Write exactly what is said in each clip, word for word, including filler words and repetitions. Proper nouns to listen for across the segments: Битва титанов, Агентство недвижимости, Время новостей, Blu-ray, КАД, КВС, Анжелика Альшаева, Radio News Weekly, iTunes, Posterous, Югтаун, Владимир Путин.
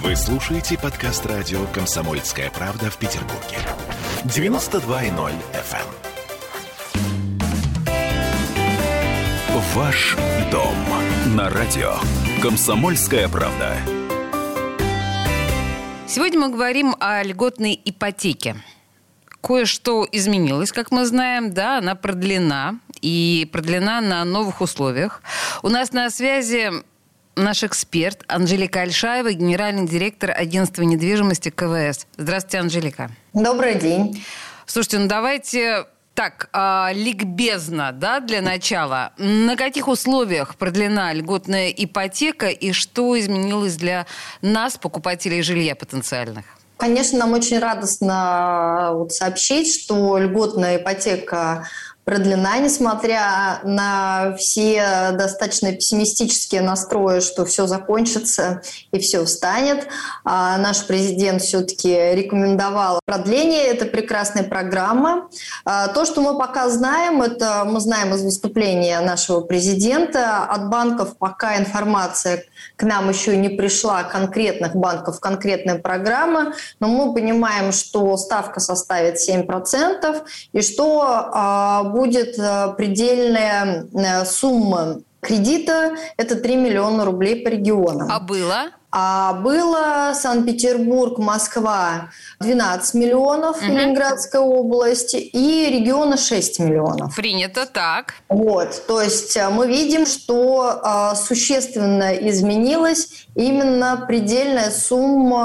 Вы слушаете подкаст радио «Комсомольская правда» в Петербурге. девяносто два и ноль эф эм. Ваш дом на радио «Комсомольская правда». Сегодня мы говорим о льготной ипотеке. Кое-что изменилось, как мы знаем, да, она продлена, и продлена на новых условиях. У нас на связи наш эксперт Анжелика Альшаева, генеральный директор агентства недвижимости КВС. Здравствуйте, Анжелика. Добрый день. Слушайте, ну давайте так, ликбезно, да, для начала. На каких условиях продлена льготная ипотека и что изменилось для нас, покупателей жилья потенциальных? Конечно, нам очень радостно сообщить, что льготная ипотека продлена, несмотря на все достаточно пессимистические настрои, что все закончится и все встанет. А наш президент все-таки рекомендовал продление этой прекрасной программы. А то, что мы пока знаем, это мы знаем из выступления нашего президента. От банков пока информация к нам еще не пришла, конкретных банков, конкретные программы, но мы понимаем, что ставка составит семь процентов и что будет предельная сумма кредита – это три миллиона рублей по регионам. А было? А было Санкт-Петербург, Москва – двенадцать миллионов, угу. Ленинградская область, и регионы – шесть миллионов. Принято, так. Вот, то есть мы видим, что а, существенно изменилась именно предельная сумма,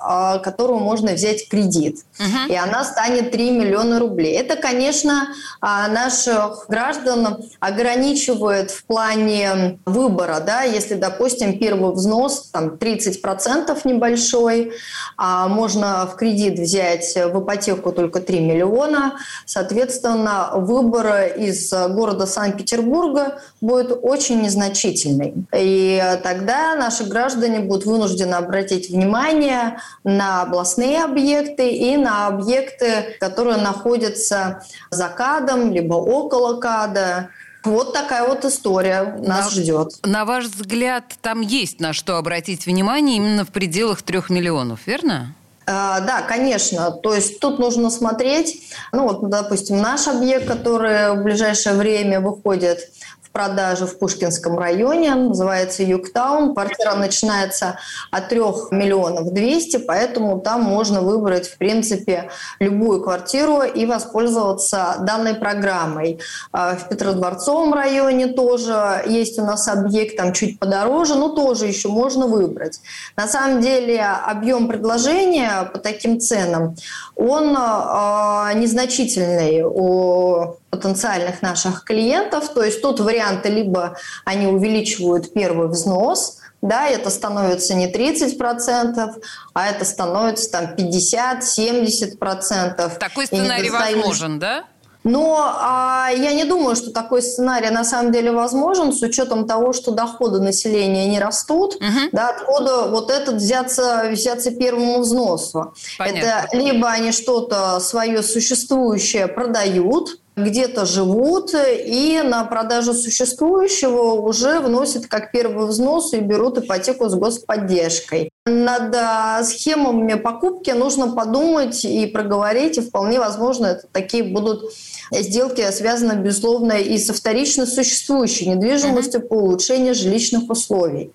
а, которую можно взять в кредит, угу. И она станет три миллиона рублей. Это, конечно, а, наших граждан ограничивает в плане выбора, да, если, допустим, первый взнос – там тридцать процентов небольшой, а можно в кредит взять в ипотеку только три миллиона. Соответственно, выбор из города Санкт-Петербурга будет очень незначительный. И тогда наши граждане будут вынуждены обратить внимание на областные объекты и на объекты, которые находятся за КАДом, либо около КАДа. Вот такая вот история нас на, ждет. На ваш взгляд, там есть на что обратить внимание именно в пределах трех миллионов, верно? А, да, конечно. То есть тут нужно смотреть. Ну вот, допустим, наш объект, который в ближайшее время выходит в продажу в Пушкинском районе, называется Югтаун. Квартира начинается от трех миллионов двухсот, поэтому там можно выбрать, в принципе, любую квартиру и воспользоваться данной программой. В Петродворцовом районе тоже есть у нас объект, там чуть подороже, но тоже еще можно выбрать. На самом деле объем предложения по таким ценам, он э, незначительный у потенциальных наших клиентов, то есть тут вариант либо они увеличивают первый взнос, да, это становится не тридцать процентов, а это становится там пятьдесят-семьдесят процентов. Такой сценарий возможен, да? Но а, я не думаю, что такой сценарий на самом деле возможен с учетом того, что доходы населения не растут, угу. Да, откуда вот этот взяться, взяться первому взносу. Понятно. Это либо они что-то свое существующее продают, где-то живут, и на продажу существующего уже вносят как первый взнос и берут ипотеку с господдержкой. Над схемами покупки нужно подумать и проговорить, и вполне возможно, это такие будут сделки, связаны, безусловно, и со вторично существующей недвижимостью по улучшению жилищных условий.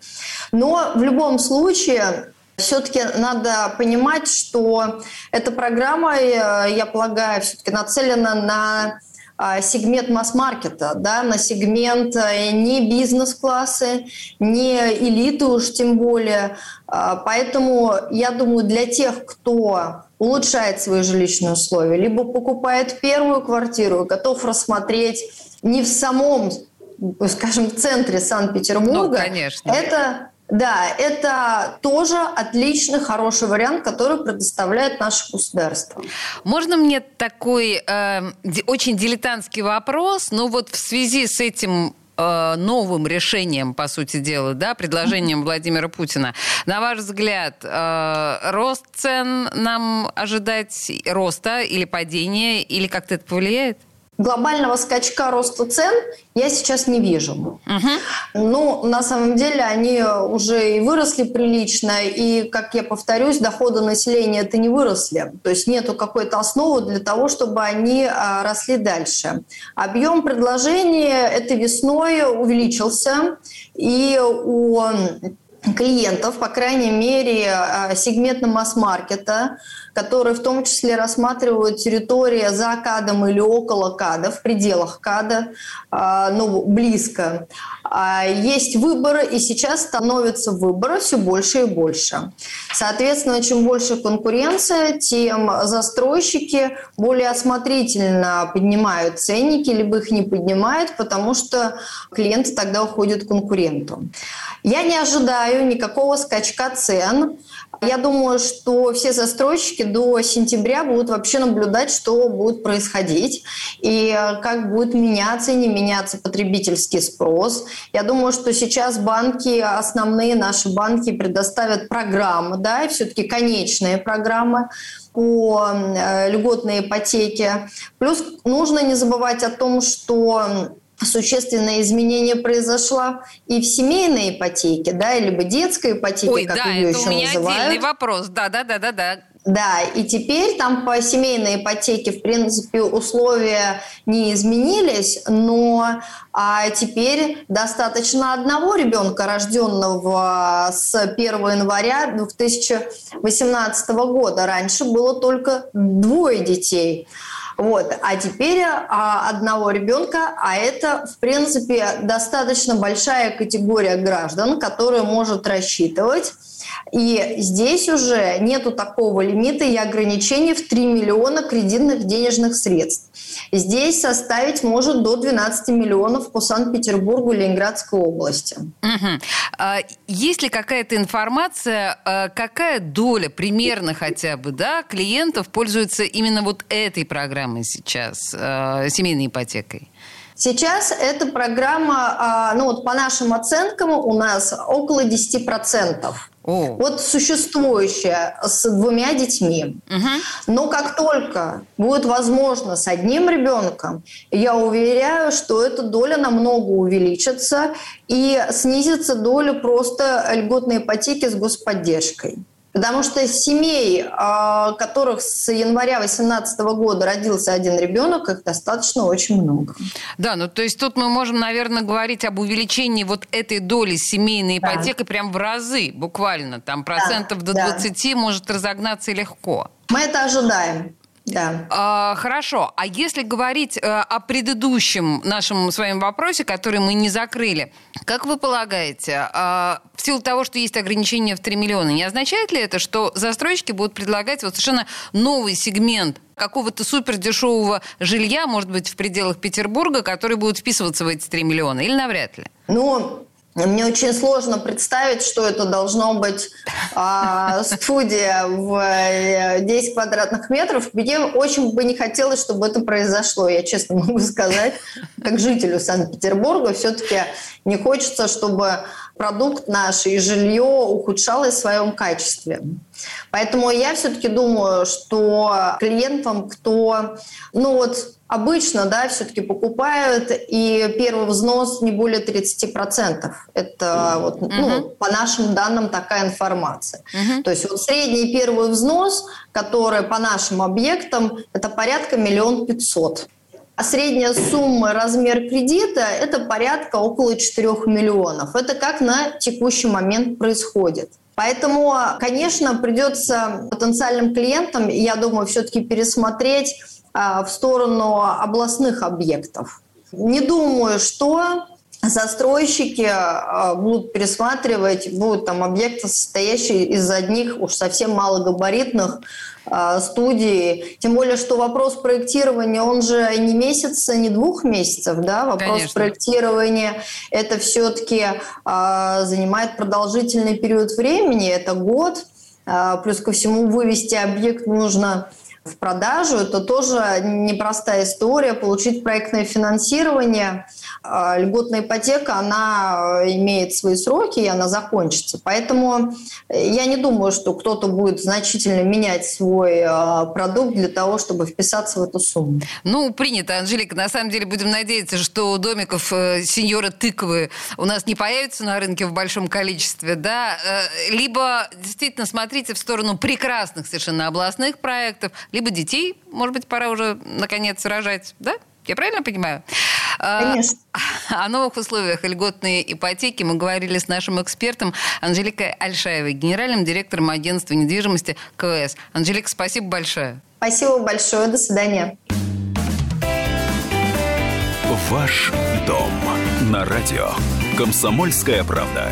Но в любом случае все-таки надо понимать, что эта программа, я полагаю, все-таки нацелена на сегмент масс-маркета, да, на сегмент не бизнес-классы, не элиты уж тем более. Поэтому, я думаю, для тех, кто улучшает свои жилищные условия, либо покупает первую квартиру, готов рассмотреть не в самом, скажем, центре Санкт-Петербурга, ну, конечно. это... Да, это тоже отличный, хороший вариант, который предоставляет наше государство. Можно мне такой э, очень дилетантский вопрос, но вот в связи с этим э, новым решением, по сути дела, да, предложением Владимира Путина, на ваш взгляд, э, рост цен нам ожидать, роста или падения, или как-то это повлияет? глобального скачка роста цен я сейчас не вижу. Угу. Но на самом деле они уже и выросли прилично, и, как я повторюсь, доходы населения-то не выросли. То есть нету какой-то основы для того, чтобы они росли дальше. Объем предложения этой весной увеличился, и у клиентов, по крайней мере, сегментно масс-маркета, которые в том числе рассматривают территории за КАДом или около КАДа, в пределах КАДа, ну, близко. Есть выборы, и сейчас становится выбора все больше и больше. Соответственно, чем больше конкуренция, тем застройщики более осмотрительно поднимают ценники, либо их не поднимают, потому что клиенты тогда уходят к конкуренту. Я не ожидаю никакого скачка цен. Я думаю, что все застройщики до сентября будут вообще наблюдать, что будет происходить и как будет меняться и не меняться потребительский спрос. Я думаю, что сейчас банки, основные наши банки, предоставят программы, да, и все-таки конечные программы по льготной ипотеке. Плюс нужно не забывать о том, что существенное изменение произошло и в семейной ипотеке, да, либо детской ипотеке, Ой, как да, ее еще называют. Ой, да, это у меня называют. Отдельный вопрос, да-да-да-да-да. Да, и теперь там по семейной ипотеке, в принципе, условия не изменились, но а теперь достаточно одного ребенка, рожденного с первого января две тысячи восемнадцатого года. Раньше было только двое детей. Вот. А теперь а, одного ребенка, а это, в принципе, достаточно большая категория граждан, которая может рассчитывать. И здесь уже нету такого лимита и ограничений в три миллиона кредитных денежных средств. Здесь составить может до двенадцати миллионов по Санкт-Петербургу и Ленинградской области. Угу. А есть ли какая-то информация, какая доля примерно хотя бы, да, клиентов пользуется именно вот этой программой сейчас, семейной ипотекой? Сейчас эта программа, ну вот по нашим оценкам, у нас около десяти процентов. О. Вот существующая с двумя детьми. Угу. Но как только будет возможно с одним ребенком, я уверяю, что эта доля намного увеличится и снизится доля просто льготной ипотеки с господдержкой. Потому что семей, у которых с января две тысячи восемнадцатого года родился один ребенок, их достаточно очень много. Да, ну то есть тут мы можем, наверное, говорить об увеличении вот этой доли семейной ипотеки, да, прям в разы, буквально. Там процентов да, до да. двадцати может разогнаться легко. Мы это ожидаем. Да. А, хорошо. А если говорить а, о предыдущем нашем с вами вопросе, который мы не закрыли, как вы полагаете, а, в силу того, что есть ограничения в три миллиона, не означает ли это, что застройщики будут предлагать вот совершенно новый сегмент какого-то супердешевого жилья, может быть, в пределах Петербурга, который будет вписываться в эти три миллиона? Или навряд ли? Ну, мне очень сложно представить, что это должно быть э, студия в десять квадратных метров. Мне очень бы не хотелось, чтобы это произошло. Я честно могу сказать, как жителю Санкт-Петербурга, все-таки не хочется, чтобы продукт наш и жилье ухудшалось в своем качестве. Поэтому я все-таки думаю, что клиентам, кто... ну вот обычно, да, все-таки покупают, и первый взнос не более тридцати процентов. Это вот, uh-huh. ну, по нашим данным такая информация. Uh-huh. То есть вот средний первый взнос, который по нашим объектам, это порядка миллион пятьсот. А средняя сумма, размер кредита – это порядка около четырёх миллионов. Это как на текущий момент происходит. Поэтому, конечно, придется потенциальным клиентам, я думаю, все-таки пересмотреть в сторону областных объектов. Не думаю, что застройщики будут пересматривать, будут там объекты, состоящие из одних уж совсем малогабаритных студий. Тем более, что вопрос проектирования, он же не месяца, не двух месяцев. Да? Вопрос Конечно. проектирования, это все-таки занимает продолжительный период времени, это год. Плюс ко всему, вывести объект нужно в продажу. Это тоже непростая история. Получить проектное финансирование, льготная ипотека, она имеет свои сроки, и она закончится. Поэтому я не думаю, что кто-то будет значительно менять свой продукт для того, чтобы вписаться в эту сумму. Ну, принято, Анжелика. На самом деле будем надеяться, что домиков сеньора тыквы у нас не появится на рынке в большом количестве. Да? Либо действительно смотрите в сторону прекрасных совершенно областных проектов, либо детей, может быть, пора уже, наконец, рожать. Да? Я правильно понимаю? Конечно. О новых условиях льготной ипотеки мы говорили с нашим экспертом Анжеликой Альшаевой, генеральным директором агентства недвижимости КВС. Анжелика, спасибо большое. Спасибо большое. До свидания. Ваш дом на радио «Комсомольская правда».